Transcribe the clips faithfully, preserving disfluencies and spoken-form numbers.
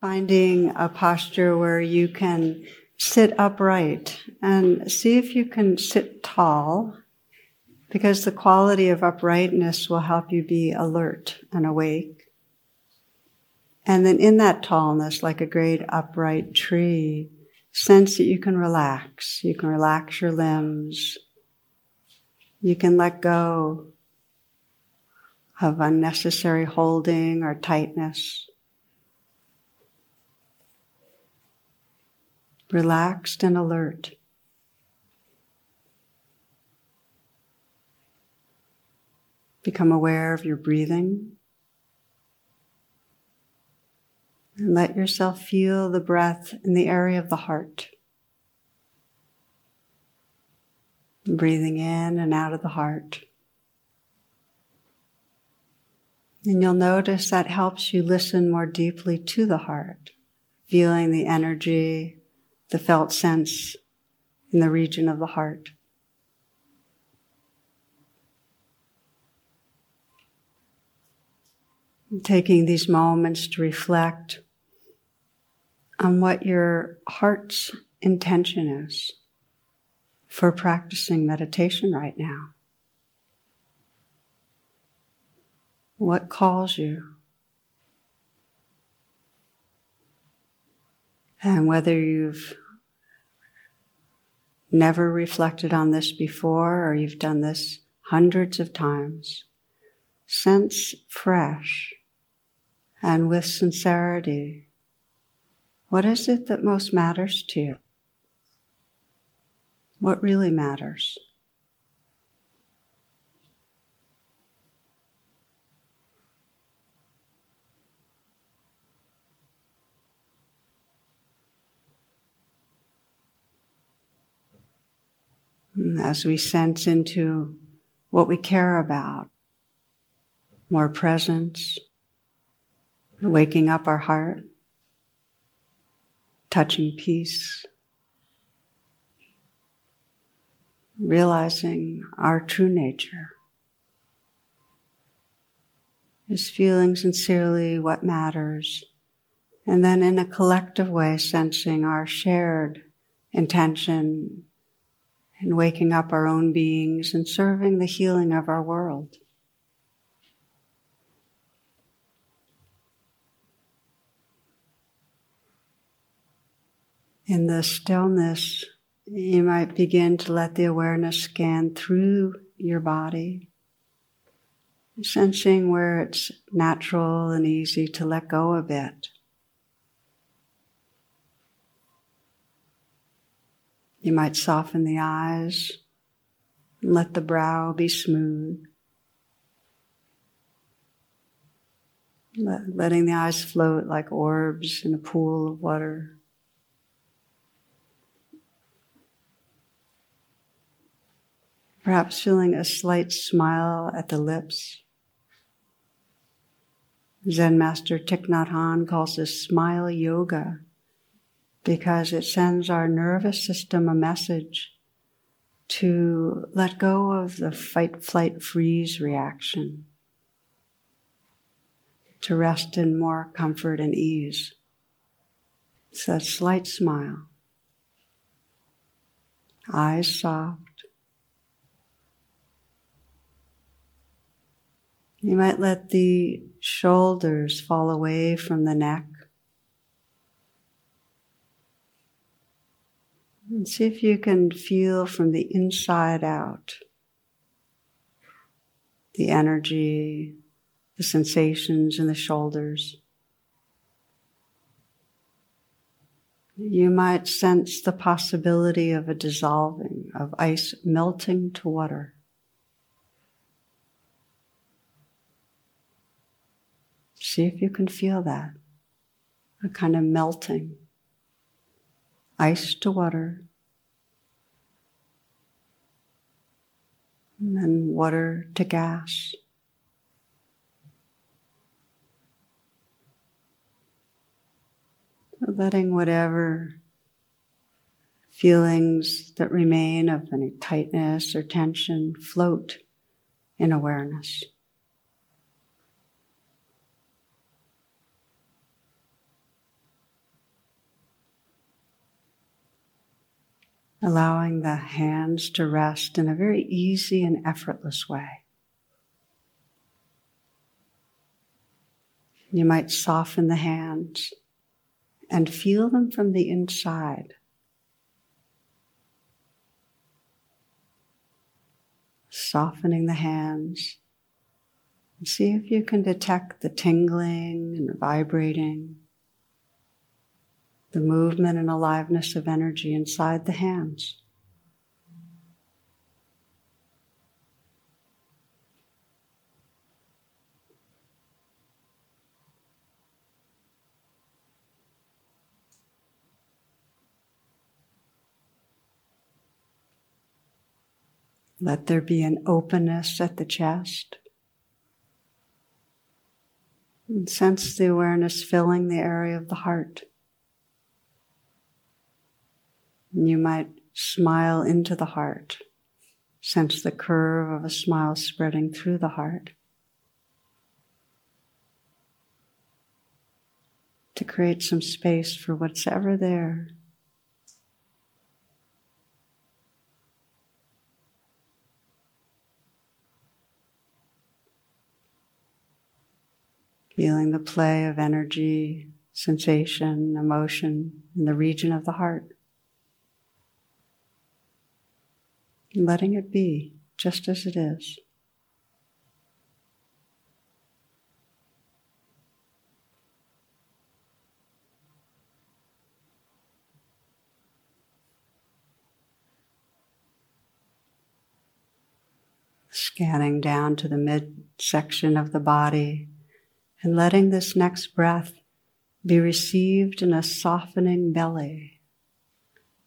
Finding a posture where you can sit upright and see if you can sit tall, because the quality of uprightness will help you be alert and awake. And then in that tallness, like a great upright tree, sense that you can relax. You can relax your limbs. You can let go of unnecessary holding or tightness. Relaxed and alert. Become aware of your breathing. And let yourself feel the breath in the area of the heart. Breathing in and out of the heart. And you'll notice that helps you listen more deeply to the heart, feeling the energy, the felt sense in the region of the heart. And taking these moments to reflect on what your heart's intention is for practicing meditation right now. What calls you? And whether you've never reflected on this before or you've done this hundreds of times, sense fresh and with sincerity, what is it that most matters to you? What really matters? As we sense into what we care about, more presence, waking up our heart, touching peace, realizing our true nature is feeling sincerely what matters, and then in a collective way sensing our shared intention and waking up our own beings and serving the healing of our world. In the stillness, you might begin to let the awareness scan through your body, sensing where it's natural and easy to let go a bit. You might soften the eyes, and let the brow be smooth, Let, letting the eyes float like orbs in a pool of water. Perhaps feeling a slight smile at the lips. Zen Master Thich Nhat Hanh calls this smile yoga, because it sends our nervous system a message to let go of the fight, flight, freeze reaction, to rest in more comfort and ease. It's that slight smile. Eyes soft. You might let the shoulders fall away from the neck, and see if you can feel from the inside out the energy, the sensations in the shoulders. you might sense the possibility of a dissolving, of ice melting to water. See if you can feel that, a kind of melting, ice to water, and then water to gas. Letting whatever feelings that remain of any tightness or tension float in awareness. Allowing the hands to rest in a very easy and effortless way. You might soften the hands and feel them from the inside. Softening the hands. And see if you can detect the tingling and the vibrating, the movement and aliveness of energy inside the hands. Let there be an openness at the chest. And sense the awareness filling the area of the heart. And you might smile into the heart. Sense the curve of a smile spreading through the heart. To create some space for what's ever there. Feeling the play of energy, sensation, emotion in the region of the heart. Letting it be just as it is. Scanning down to the midsection of the body. And letting this next breath be received in a softening belly.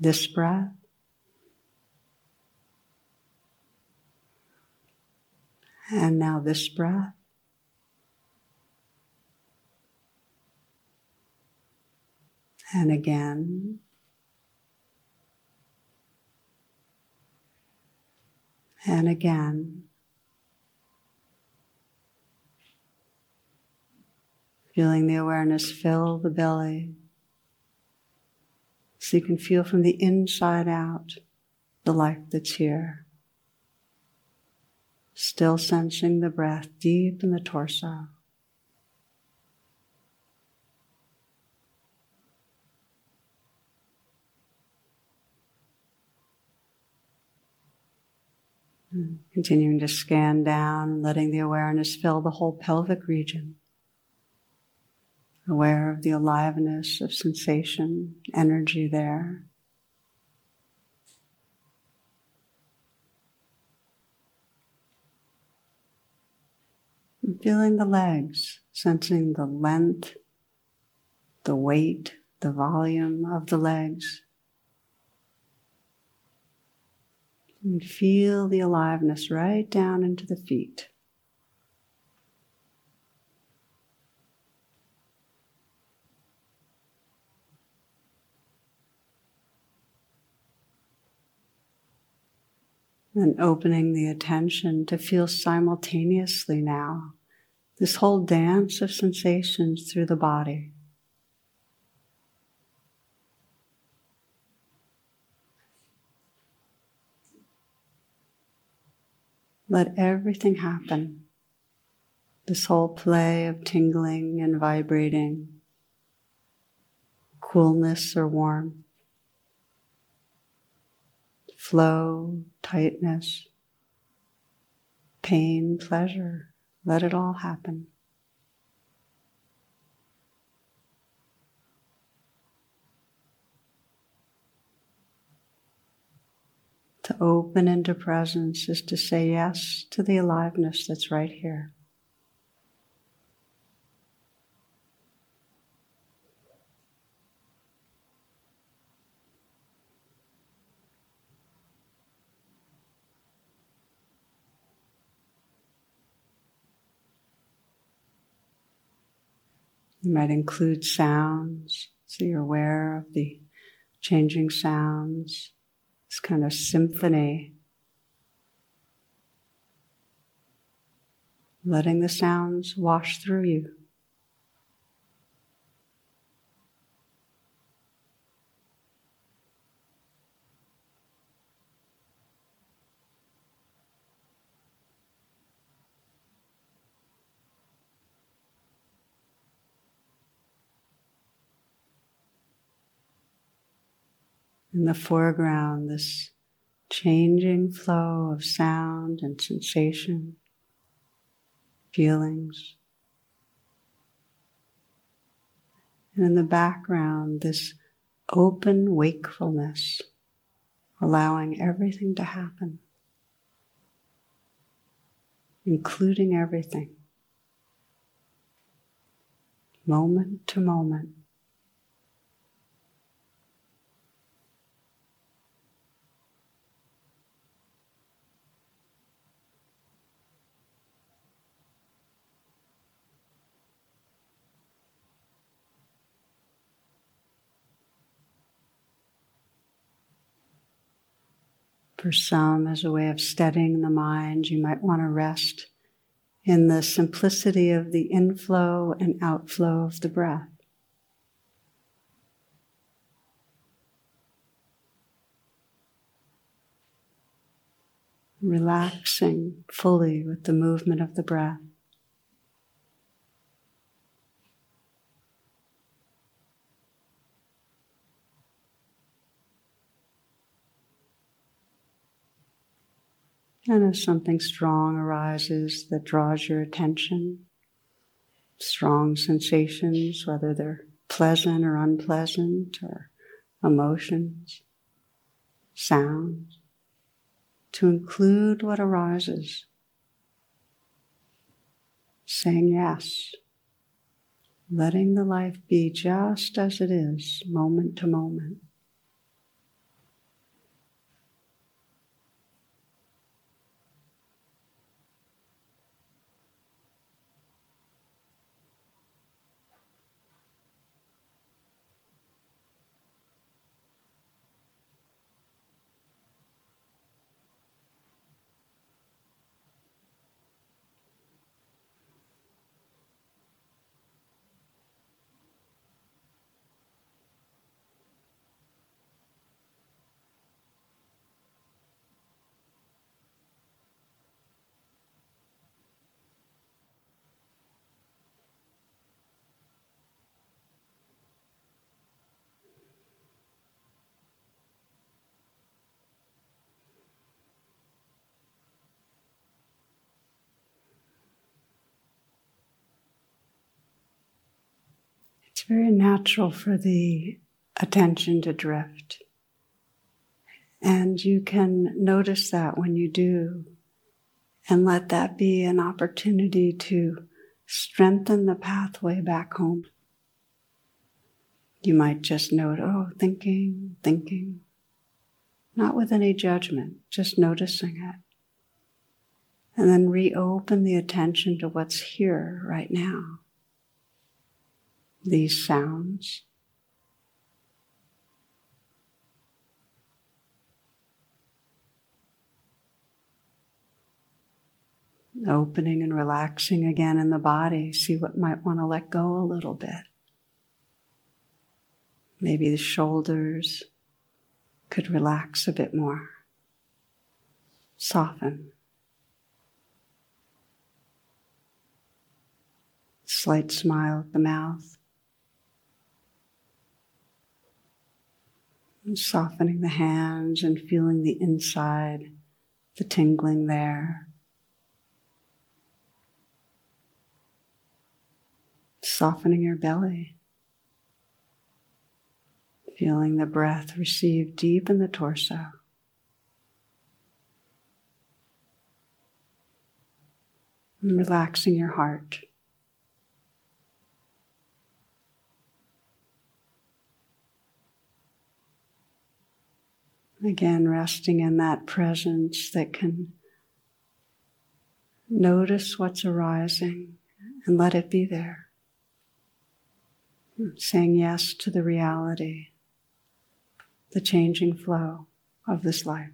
This breath. And now this breath. And again. And again. Feeling the awareness fill the belly, so you can feel from the inside out the life that's here. Still sensing the breath deep in the torso. And continuing to scan down, letting the awareness fill the whole pelvic region. Aware of the aliveness of sensation, energy there. And feeling the legs, sensing the length, the weight, the volume of the legs. And feel the aliveness right down into the feet. And opening the attention to feel simultaneously now this whole dance of sensations through the body. Let everything happen. This whole play of tingling and vibrating, coolness or warmth. Flow, tightness, pain, pleasure. Let it all happen. to open into presence is to say yes to the aliveness that's right here. You might include sounds, so you're aware of the changing sounds, this kind of symphony. Letting the sounds wash through you. In the foreground, this changing flow of sound and sensation, feelings. And in the background, this open wakefulness, allowing everything to happen, including everything, moment to moment. For some, as a way of steadying the mind, you might want to rest in the simplicity of the inflow and outflow of the breath. Relaxing fully with the movement of the breath. And if something strong arises that draws your attention, strong sensations, whether they're pleasant or unpleasant, or emotions, sounds, to include what arises, saying yes, letting the life be just as it is, moment to moment. It's very natural for the attention to drift. And you can notice that when you do, and let that be an opportunity to strengthen the pathway back home. You might just note, oh, thinking, thinking. Not with any judgment, just noticing it. And then reopen the attention to what's here right now. These sounds, opening and relaxing again in the body, see what might want to let go a little bit. Maybe the shoulders could relax a bit more, soften. Slight smile at the mouth. And softening the hands and feeling the inside, the tingling there. Softening your belly. Feeling the breath receive deep in the torso. and relaxing your heart. Again, resting in that presence that can notice what's arising and let it be there. Saying yes to the reality, the changing flow of this life.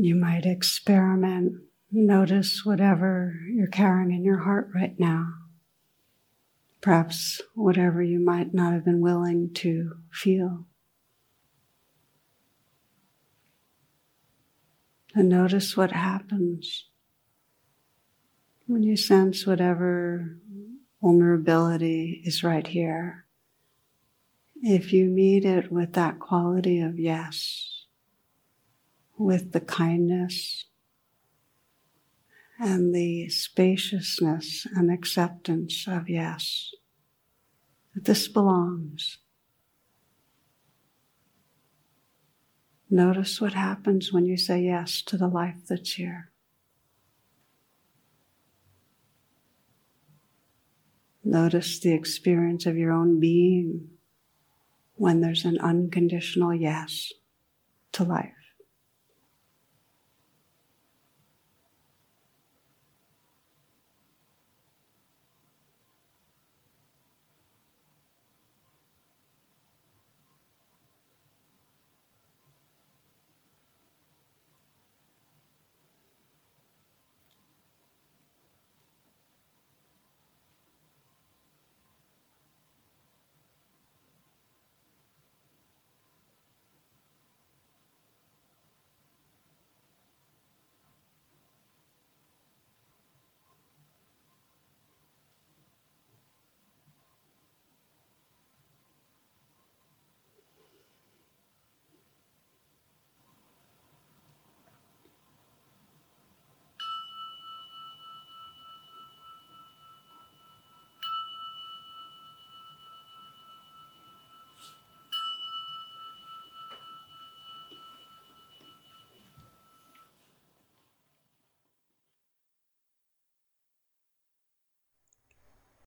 You might experiment, notice whatever you're carrying in your heart right now. Perhaps whatever you might not have been willing to feel. And notice what happens when you sense whatever vulnerability is right here. If you meet it with that quality of yes, with the kindness and the spaciousness and acceptance of yes, that this belongs. Notice what happens when you say yes to the life that's here. Notice the experience of your own being when there's an unconditional yes to life.